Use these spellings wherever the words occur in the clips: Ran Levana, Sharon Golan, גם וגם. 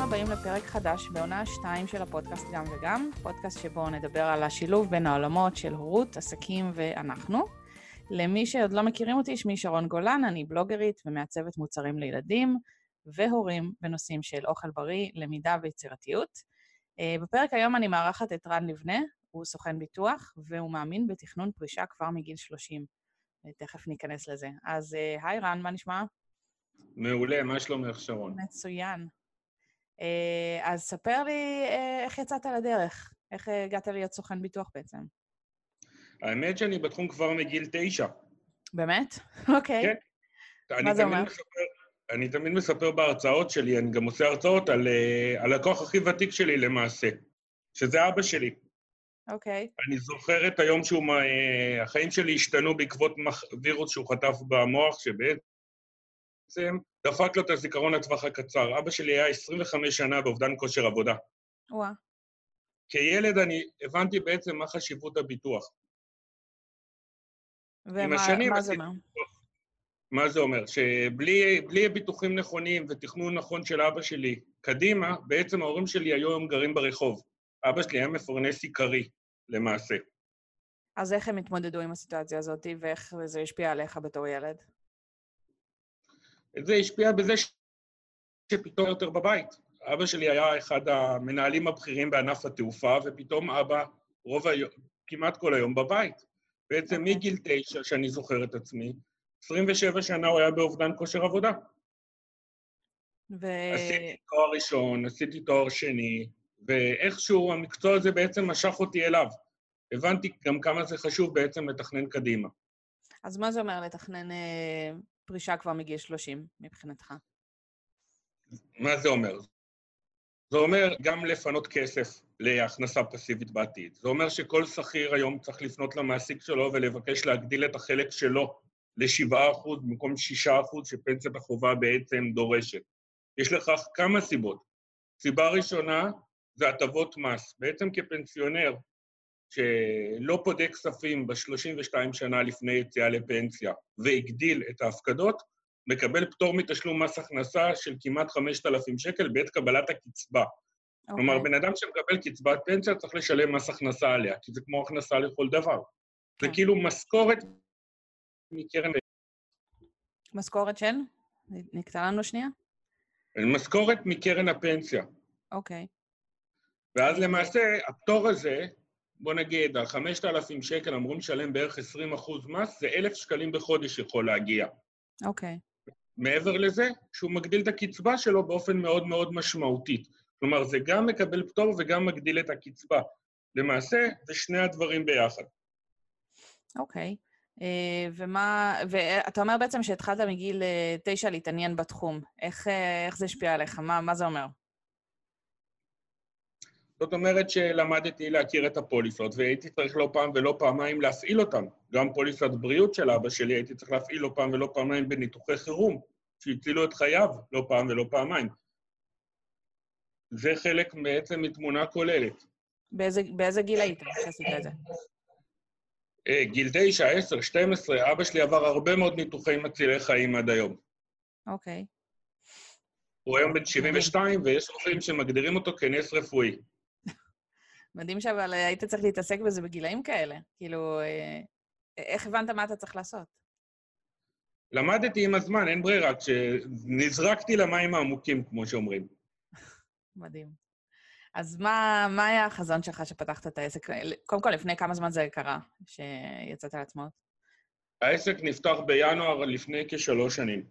ברוכים הבאים לפרק חדש בעונה 2 של הפודקאסט גם וגם, פודקאסט שבו נדבר על השילוב בין העולמות של הורות, עסקים ואנחנו. למי שעוד לא מכירים אותי, שמי שרון גולן, אני בלוגרית ומעצבת מוצרים לילדים והורים בנושאים של אוכל בריא, למידה ויצירתיות. בפרק היום אני מארחת את רן לבנה, הוא סוכן ביטוח והוא מאמין בתכנון פרישה כבר מגיל 30. תכף ניכנס לזה. אז היי רן, מה נשמע? מעולה, מה שלומך שרון? מצוין. אז ספר לי איך יצאת לדרך, איך הגעת להיות סוכן ביטוח בעצם? האמת שאני בתחום כבר מגיל 9. באמת? אוקיי. כן. מה זה אומר? אני תמיד מספר בהרצאות שלי, אני גם עושה הרצאות על הלקוח הכי ותיק שלי למעשה, שזה אבא שלי. אוקיי. אני זוכר את היום שהחיים שלי השתנו בעקבות וירוס שהוא חטף במוח שבעצם, דפק לו את הזיכרון לטווח הקצר. אבא שלי היה 25 שנה באובדן כושר עבודה. וואה. כילד אני הבנתי בעצם מה חשיבות הביטוח. ומה זה אומר? מה זה אומר? שבלי ביטוחים נכונים ותכנון נכון של אבא שלי קדימה, בעצם ההורים שלי היום גרים ברחוב. אבא שלי היה מפרנס עיקרי, למעשה. אז איך הם התמודדו עם הסיטואציה הזאת, ואיך זה השפיע עליך בתור ילד? זה השפיע בזה שפתאום יותר בבית. אבא שלי היה אחד המנהלים הבכירים בענף התעופה, ופתאום אבא כמעט כל היום בבית. בעצם מגיל 9, שאני זוכר את עצמי, 27 שנה הוא היה באובדן כושר עבודה. עשיתי תואר ראשון, עשיתי תואר שני, ואיכשהו המקצוע הזה בעצם משך אותי אליו. הבנתי גם כמה זה חשוב בעצם לתכנן קדימה. אז מה זה אומר לתכנן פרישה כבר מגיל 30 מבחינתך? מה זה אומר? זה אומר גם לפנות כסף להכנסה פסיבית בעתיד. זה אומר שכל שכיר היום צריך לפנות למעסיק שלו ולבקש להגדיל את החלק שלו ל7% במקום 6% שפנסיית החובה בעצם דורשת. יש לכך כמה סיבות. סיבה ראשונה זה הטבות מס. בעצם כפנסיונר שלא פודק כספים ב-32 שנה לפני יציאה לפנסיה והגדיל את ההפקדות, מקבל פטור מתשלום מס הכנסה של כמעט 5,000 שקל בעת קבלת הקצבה. Okay. כלומר, בן אדם שמקבל קצבת פנסיה צריך לשלם מס הכנסה עליה, כי זה כמו הכנסה לכל דבר. Okay. זה כאילו משכורת מקרן... משכורת של? נקטע לנו שנייה? משכורת מקרן הפנסיה. אוקיי. Okay. ואז למעשה, הפטור הזה... בוא נגיד, על 5,000 שקל אמורים לשלם בערך 20% מס, זה 1,000 שקלים בחודש יכול להגיע. אוקיי. מעבר לזה, שהוא מגדיל את הקצבה שלו באופן מאוד מאוד משמעותית. כלומר, זה גם מקבל פטור וגם מגדיל את הקצבה. למעשה, זה שני הדברים ביחד. אוקיי. ואתה אומר בעצם שהתחלת מגיל 9 להתעניין בתחום. איך זה השפיע עליך? מה זה אומר? זאת אומרת שלמדתי להכיר את הפוליסות, והייתי צריך לא פעם ולא פעמיים להפעיל אותן. גם פוליסת בריאות של אבא שלי, הייתי צריך להפעיל לא פעם ולא פעמיים בניתוחי חירום, שהצילו את חייו לא פעם ולא פעמיים. זה חלק בעצם מתמונה כוללת. באיזה גיל היית? גיל 9, 10, 12, אבא שלי עבר הרבה מאוד ניתוחי מצילי חיים עד היום. אוקיי. הוא היום בן 72, ויש רופאים שמגדירים אותו כנס רפואי. מדהים שאבל היית צריך להתעסק בזה בגילאים כאלה. כאילו, איך הבנת מה אתה צריך לעשות? למדתי עם הזמן, אין ברירה, כשנזרקתי למים העמוקים, כמו שאומרים. מדהים. אז מה היה החזון שלך שפתחת את העסק? קודם כל, לפני כמה זמן זה קרה, שיצאת לעצמאות? העסק נפתח בינואר לפני כ3 שנים.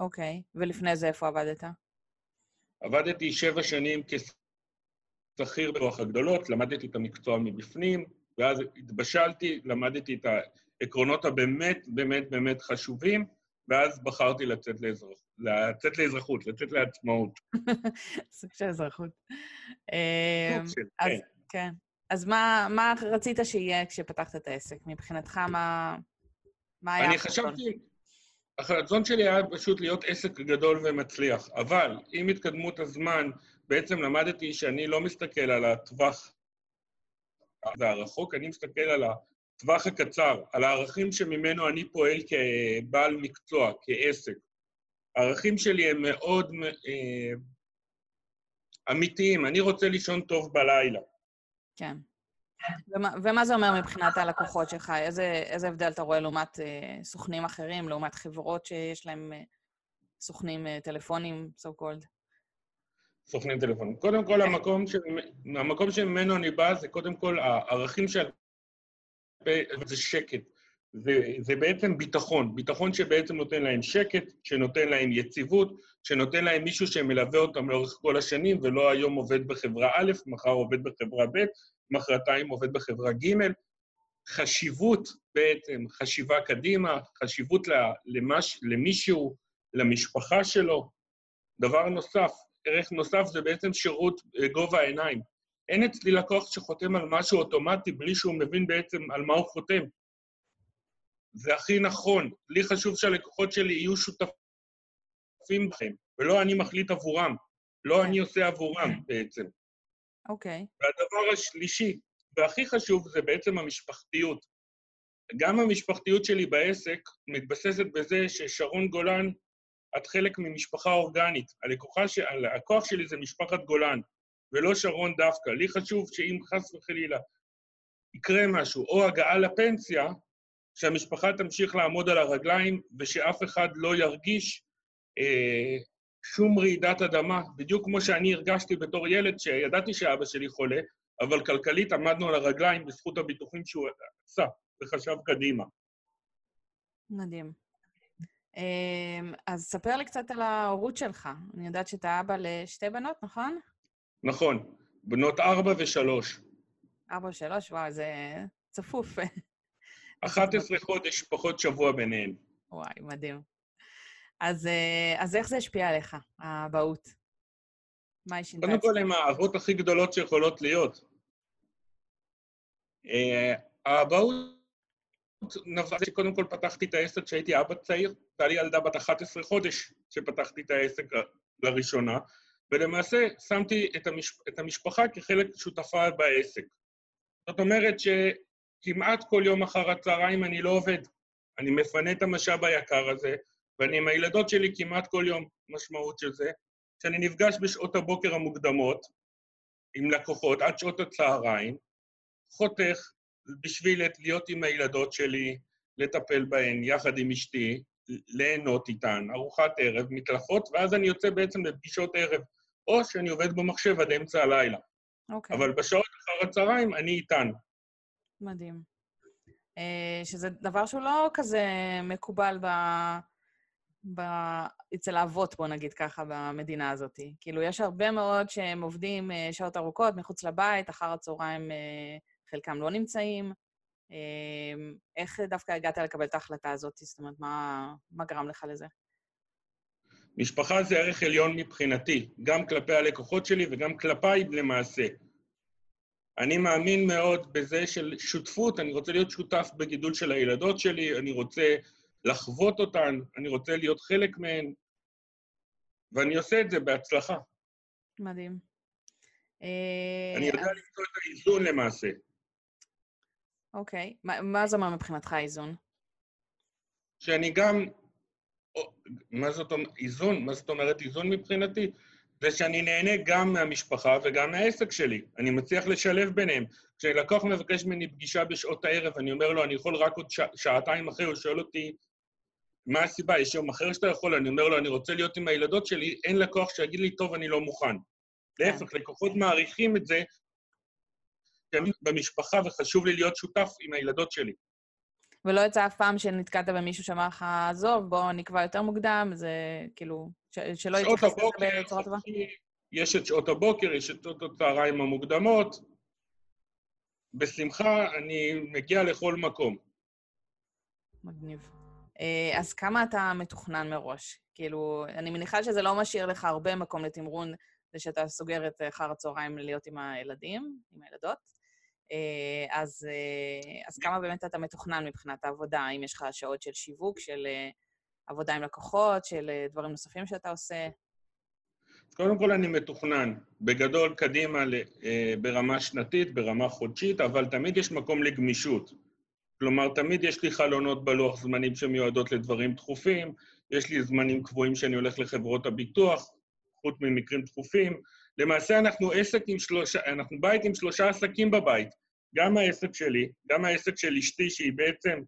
אוקיי, ולפני זה איפה עבדת? עבדתי 7 שנים שכיר ברוח הגדולות, למדתי את המקצוע מבפנים, ואז התבשלתי, למדתי את העקרונות הבאמת, באמת, באמת חשובים, ואז בחרתי לצאת לאזרחות, לצאת לעצמאות. סוג של אזרחות. כן. אז מה רצית שיהיה כשפתחת את העסק? מבחינתך, מה היה? אני חשבתי, החזון שלי היה פשוט להיות עסק גדול ומצליח, אבל עם התקדמות הזמן, בעצם למדתי שאני לא מסתכל על הטווח הרחוק, אני מסתכל על הטווח הקצר, על הערכים שממנו אני פועל כבעל מקצוע, כעסק. הערכים שלי הם מאוד אמיתיים, אני רוצה לישון טוב בלילה. כן. ומה זה אומר מבחינת הלקוחות שלך? איזה הבדל אתה רואה לעומת סוכנים אחרים, לעומת חברות שיש להם סוכנים טלפונים, so-called? סוכנים טלפונים. קודם כל, המקום שממנו אני בא זה קודם כל הערכים של... זה שקט. זה בעצם ביטחון. ביטחון שבעצם נותן להם שקט, שנותן להם יציבות, שנותן להם מישהו שמלווה אותם לאורך כל השנים, ולא היום עובד בחברה א', מחר עובד בחברה ב', מחרתיים עובד בחברה ג'. חשיבות בעצם, חשיבה קדימה, חשיבות למישהו, למשפחה שלו. דבר נוסף, ערך נוסף זה בעצם שירות גובה העיניים. אין אצלי לקוח שחותם על משהו אוטומטי בלי שהוא מבין בעצם על מה הוא חותם. זה הכי נכון. לי חשוב שהלקוחות שלי יהיו שותפים בכם, ולא אני מחליט עבורם. לא אני עושה עבורם בעצם. אוקיי. והדבר השלישי, והכי חשוב, זה בעצם המשפחתיות. גם המשפחתיות שלי בעסק מתבססת בזה ששרון גולן את חלק ממשפחה אורגנית. הלקוח שלי זה משפחת גולן, ולא שרון דווקא. לי חשוב שאם חס וחלילה יקרה משהו, או הגעה לפנסיה, שהמשפחה תמשיך לעמוד על הרגליים, ושאף אחד לא ירגיש שום רעידת אדמה. בדיוק כמו שאני הרגשתי בתור ילד, שידעתי שאבא שלי חולה, אבל כלכלית עמדנו על הרגליים בזכות הביטוחים שהוא עשה, וחשב קדימה. מדהים. אז ספר לי קצת על ההורות שלך. אני יודעת שאתה אבא לשתי בנות, נכון? נכון. בנות 4 ו-3. 4 ו-3, וואו, זה צפוף. 11 חודש, פחות שבוע ביניהם. וואי, מדהים. אז איך זה השפיע עליך, האבהות? מה היא שינתה? קודם כל, הן האהבות הכי גדולות שיכולות להיות. האבהות נבעה שקודם כל פתחתי את העסק כשהייתי אבא צעיר, הייתה לי ילדה בת 11 חודש שפתחתי את העסק לראשונה, ולמעשה שמתי את המשפחה כחלק שותפה בעסק. זאת אומרת שכמעט כל יום אחר הצהריים אני לא עובד, אני מפנה את המשאב היקר הזה, ואני עם הילדות שלי כמעט כל יום, משמעות של זה, שאני נפגש בשעות הבוקר המוקדמות עם לקוחות עד שעות הצהריים, חותך בשביל להיות עם הילדות שלי, לטפל בהן יחד עם אשתי, ליהנות איתן, ארוחת ערב, מקלחות, ואז אני יוצא בעצם לפגישות ערב, או שאני עובד במחשב עד אמצע הלילה. אוקיי. אבל בשעות אחר הצהריים אני איתן. מדהים. שזה דבר שהוא לא כזה מקובל אצל האבות, בוא נגיד ככה, במדינה הזאת. כאילו, יש הרבה מאוד שהם עובדים שעות ארוכות מחוץ לבית, אחר הצהריים חלקם לא נמצאים. איך דווקא הגעת לקבל את ההחלטה הזאת? זאת אומרת, מה גרם לך לזה? משפחה זה ערך עליון מבחינתי, גם כלפי הלקוחות שלי וגם כלפיי למעשה. אני מאמין מאוד בזה של שותפות, אני רוצה להיות שותף בגידול של הילדות שלי, אני רוצה לחוות אותן, אני רוצה להיות חלק מהן, ואני עושה את זה בהצלחה. מדהים. אני יודע למצוא את האיזון למעשה. אוקיי. מה זאת אומרת מבחינתך האיזון? שאני גם... מה זאת אומרת איזון מבחינתי? זה שאני נהנה גם מהמשפחה וגם מהעסק שלי. אני מצליח לשלב ביניהם. כשלקוח מבקש ממני פגישה בשעות הערב, אני אומר לו, אני יכול רק עוד שעתיים אחרי, הוא שואל אותי, מה הסיבה? יש יום אחר שאתה יכול? אני אומר לו, אני רוצה להיות עם הילדות שלי, אין לקוח שיגיד לי, טוב, אני לא מוכן. להפך, לקוחות מעריכים את זה, במשפחה, וחשוב לי להיות שותף עם הילדות שלי. ולא יצא אף פעם שנתקעת במישהו שאמר לך, עזוב, בוא נקבע יותר מוקדם, זה כאילו, שלא יתייחס לזה בצורה טובה. יש את שעות הבוקר, יש את שעות הצהריים המוקדמות. בשמחה, אני מגיע לכל מקום. מגניב. אז כמה אתה מתוכנן מראש? כאילו, אני מניחה שזה לא משאיר לך הרבה מקום לתמרון, זה שאתה סוגר את אחר הצהריים להיות עם הילדים, עם הילדות. אז כמה באמת אתה מתוכנן מבחינת העבודה? האם יש לך שעות של שיווק, של עבודה עם לקוחות, של דברים נוספים שאתה עושה? קודם כל אני מתוכנן, בגדול קדימה ברמה שנתית, ברמה חודשית, אבל תמיד יש מקום לגמישות. כלומר, תמיד יש לי חלונות בלוח זמנים שמיועדות לדברים דחופים, יש לי זמנים קבועים שאני הולך לחברות הביטוח, חוץ ממקרים דחופים, למעשה אנחנו בית עם שלושה עסקים בבית, גם העסק שלי, גם העסק של אשתי שהיא בעצם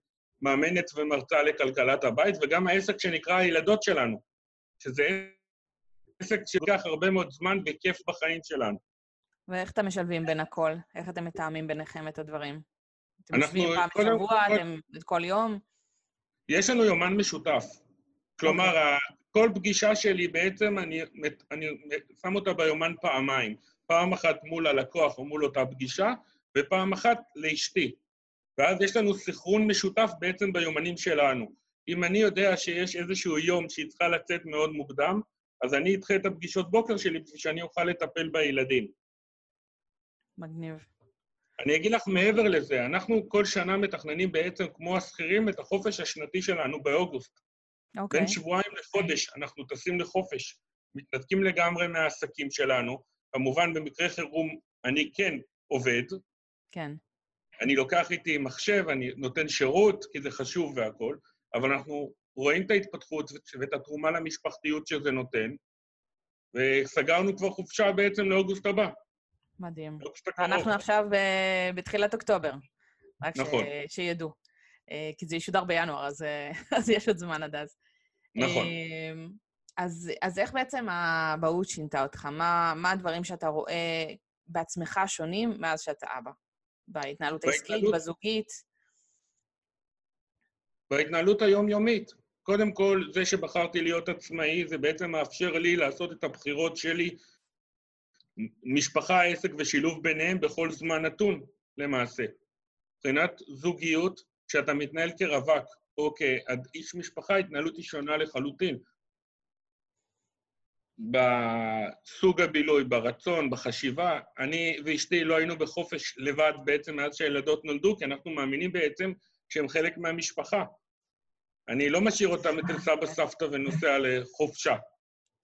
מאמנת ומרצה לכלכלת הבית, וגם העסק שנקרא הילדות שלנו, שזה עסק שלוקח הרבה מאוד זמן וכיף בחיים שלנו. ואיך אתם משלבים בין הכל? איך אתם מתאמים ביניכם את הדברים? אתם משלבים פעם בשבוע, אתם כל יום? יש לנו יומן משותף. כלומר, כל פגישה שלי בעצם אני שם אותה ביומן פעמיים. פעם אחת מול הלקוח או מול אותה פגישה, ופעם אחת לאשתי. ואז יש לנו סכרון משותף בעצם ביומנים שלנו. אם אני יודע שיש איזשהו יום שהיא צריכה לצאת מאוד מוקדם, אז אני אדחה את הפגישות בוקר שלי בשביל שאני אוכל לטפל בילדים. מגניב. אני אגיד לך מעבר לזה, אנחנו כל שנה מתכננים בעצם כמו הסחירים את החופש השנתי שלנו באוגוסט. אוקיי. בין שבועיים לחודש אנחנו טסים לחופש, מתנתקים לגמרי מהעסקים שלנו, כמובן במקרה חירום אני כן עובד. כן. אני לוקח איתי מחשב, אני נותן שירות, כי זה חשוב והכל, אבל אנחנו רואים את ההתפתחות ואת התרומה למשפחתיות שזה נותן, וסגרנו כבר חופשה בעצם לאוגוסט הבא. מדהים. אנחנו עכשיו בתחילת אוקטובר, רק נכון. שידעו. כי זה ישודר בינואר, אז יש עוד זמן עד אז. נכון. אז איך בעצם הבאות שינתה אותך? מה הדברים שאתה רואה בעצמך שונים מאז שאתה אבא? בהתנהלות העסקית, בזוגית? בהתנהלות היומיומית. קודם כל, זה שבחרתי להיות עצמאי, זה בעצם מאפשר לי לעשות את הבחירות שלי, משפחה, עסק ושילוב ביניהם בכל זמן נתון, למעשה. מבחינת זוגיות, כשאתה מתנהל כרווק או כאיש משפחה, התנהלות היא שונה לחלוטין. בסוג הבילוי, ברצון, בחשיבה, אני ואשתי לא היינו בחופש לבד בעצם מאז שהילדות נולדו, כי אנחנו מאמינים בעצם שהם חלק מהמשפחה. אני לא משאיר אותם אצל סבא סבתא ונוסע לחופשה.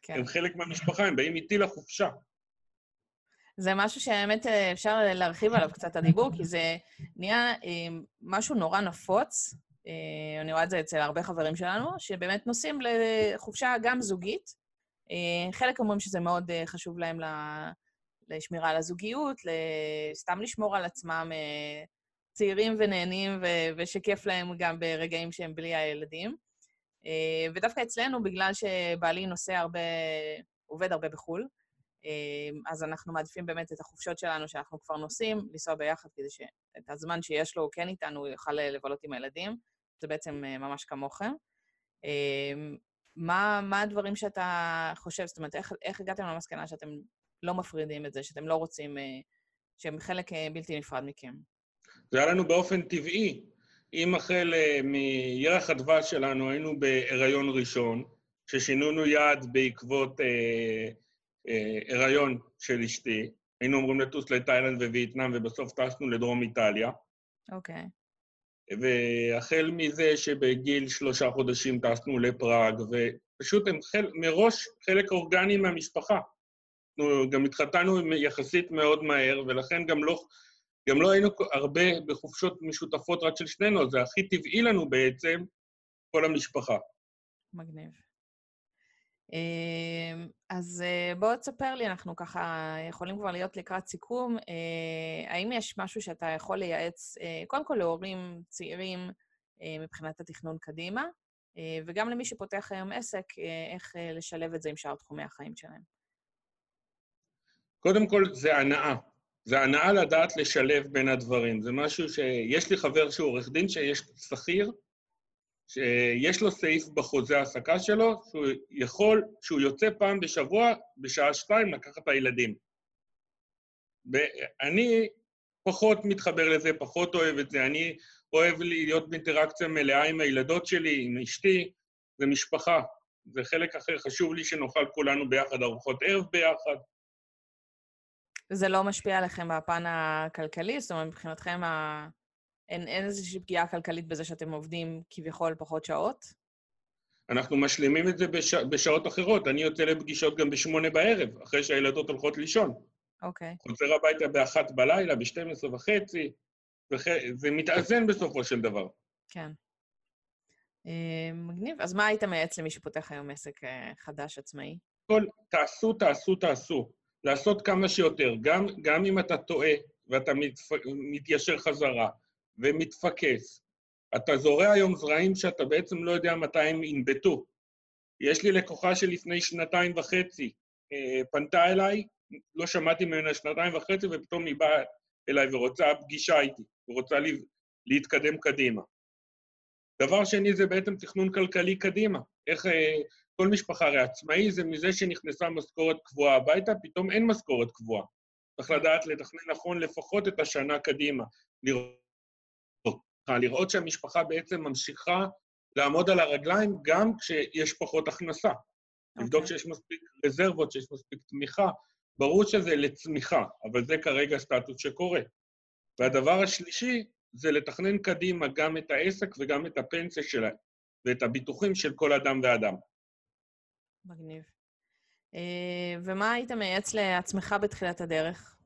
כן. הם חלק מהמשפחה, הם באים איתי לחופשה. זה משהו שהאמת אפשר להרחיב עליו קצת הדיבור, כי זה נהיה משהו נורא נפוץ, אני רואה את זה אצל הרבה חברים שלנו, שבאמת נוסעים לחופשה גם זוגית, חלק אומרים שזה מאוד חשוב להם לשמירה על הזוגיות, סתם לשמור על עצמם צעירים ונהנים, ושכיף להם גם ברגעים שהם בלי הילדים. ודווקא אצלנו, בגלל שבעלי נוסע הרבה, עובד הרבה בחול, אז אנחנו מעדיפים באמת את החופשות שלנו שאנחנו כבר נוסעים, לנסוע ביחד כדי שאת הזמן שיש לו כן איתנו יוכל לבלות עם הילדים. זה בעצם ממש כמוכם. מה הדברים שאתה חושב? זאת אומרת, איך הגעתם למסקנה שאתם לא מפרידים את זה, שאתם לא רוצים, שהם חלק בלתי נפרד מכם? זה היה לנו באופן טבעי. אם החל מירח הדבש שלנו היינו בהיריון ראשון, ששינינו יעד בעקבות הריון של אשתי, היינו אומרים לטוס לתאילנד ווייטנאם, ובסוף טסנו לדרום איטליה. אוקיי. והחל מזה שבגיל 3 חודשים טסנו לפראג, ופשוט הם מראש חלק אורגני מהמשפחה. אנחנו גם התחתנו יחסית מאוד מהר, ולכן גם לא היינו הרבה בחופשות משותפות רק של שנינו, זה הכי טבעי לנו בעצם, כל המשפחה. מגניב. אז בוא תספר לי, אנחנו ככה יכולים כבר להיות לקראת סיכום, האם יש משהו שאתה יכול לייעץ, קודם כל להורים צעירים מבחינת התכנון קדימה, וגם למי שפותח היום עסק, איך לשלב את זה עם שאר תחומי החיים שלהם? קודם כל, זה הנאה. זה הנאה לדעת לשלב בין הדברים. זה משהו שיש לי חבר שהוא עורך דין, שיש שכיר, שיש לו סעיף בחוזה העסקה שלו, שהוא יוצא פעם בשבוע, בשעה 2, לקחת את הילדים. ואני פחות מתחבר לזה, פחות אוהב את זה. אני אוהב להיות באינטראקציה מלאה עם הילדות שלי, עם אשתי, זה משפחה. זה חלק אחר, חשוב לי שנאכל כולנו ביחד, ארוחות ערב ביחד. זה לא משפיע עליכם בפן הכלכלי? זאת אומרת, מבחינתכם אין איזושהי פגיעה כלכלית בזה שאתם עובדים כביכול פחות שעות? אנחנו משלימים את זה בשעות אחרות. אני יוצא לפגישות גם ב8 בערב, אחרי שהילדות הולכות לישון. אוקיי. חוזר הביתה ב1 בלילה, ב12:30, זה מתאזן בסופו של דבר. כן. מגניב. אז מה היית מייעץ למי שפותח היום עסק חדש עצמאי? תעשו, תעשו, תעשו. לעשות כמה שיותר, גם אם אתה טועה ואתה מתיישר חזרה ומתפקס, אתה זורע היום זרעים שאתה בעצם לא יודע מתי הם ינבטו. יש לי לקוחה שלפני 2.5 פנתה אליי, לא שמעתי ממנה 2.5, ופתאום היא באה אליי ורוצה פגישה איתי, ורוצה להתקדם קדימה. דבר שני זה בעצם תכנון כלכלי קדימה. איך כל משפחה הרי עצמאי זה מזה שנכנסה משכורת קבועה הביתה, פתאום אין משכורת קבועה. צריך לדעת לתכנן נכון לפחות את השנה קדימה, לראות שהמשפחה בעצם ממשיכה לעמוד על הרגליים גם כשיש פחות הכנסה. לבדוק שיש מספיק רזרבות, שיש מספיק תמיכה. ברור שזה לצמיחה, אבל זה כרגע סטטוס שקורה. והדבר השלישי זה לתכנן קדימה גם את העסק וגם את הפנסיה שלהם, ואת הביטוחים של כל אדם ואדם. מגניב. ומה היית מייעץ לעצמך בתחילת הדרך?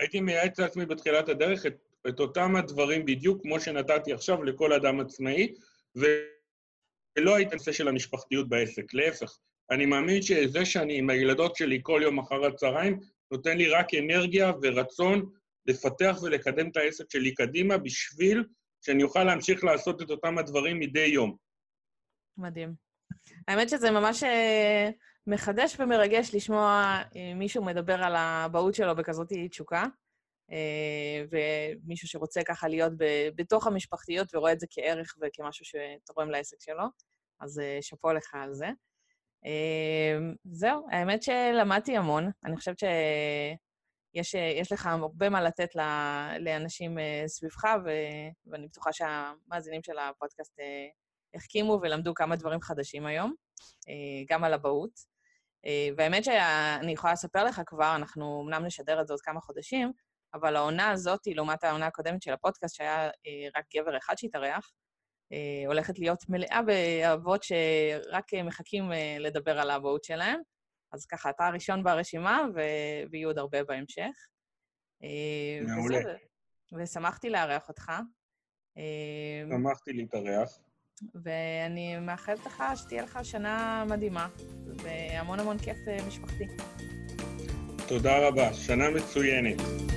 הייתי מייעץ לעצמי בתחילת הדרך את אותם הדברים בדיוק כמו שנתתי עכשיו לכל אדם עצמאי, ולא הייתי נושא של המשפחתיות בעסק, להפך. אני מאמין שזה שאני עם הילדות שלי כל יום אחר הצהריים, נותן לי רק אנרגיה ורצון לפתח ולקדם את העסק שלי קדימה, בשביל שאני אוכל להמשיך לעשות את אותם הדברים מדי יום. מדהים. האמת שזה ממש מחדש ומרגש לשמוע מישהו מדבר על הבאות שלו בכזאת תשוקה, ומישהו שרוצה ככה להיות בתוך המשפחתיות ורואה את זה כערך וכמשהו שתורם לעסק שלו, אז שפו לך על זה. זהו, האמת שלמדתי המון. אני חושבת שיש לך הרבה מה לתת לאנשים סביבך, ואני בטוחה שהמאזינים של הפודקאסט החכימו ולמדו כמה דברים חדשים היום, גם על הבאות. והאמת שאני יכולה לספר לך כבר, אנחנו אמנם נשדר את זה עוד כמה חודשים, אבל העונה הזאת, לעומת העונה הקודמת של הפודקאסט, שהיה רק גבר אחד שהתארח, הולכת להיות מלאה באבות שרק מחכים לדבר על האבות שלהם. אז ככה, אתה הראשון ברשימה, ויהיו עוד הרבה בהמשך. מעולה. ושמחתי לארח אותך. שמחתי להתארח. ואני מאחלת לך שתהיה לך שנה מדהימה, והמון המון כיף משפחתי. תודה רבה, שנה מצוינת.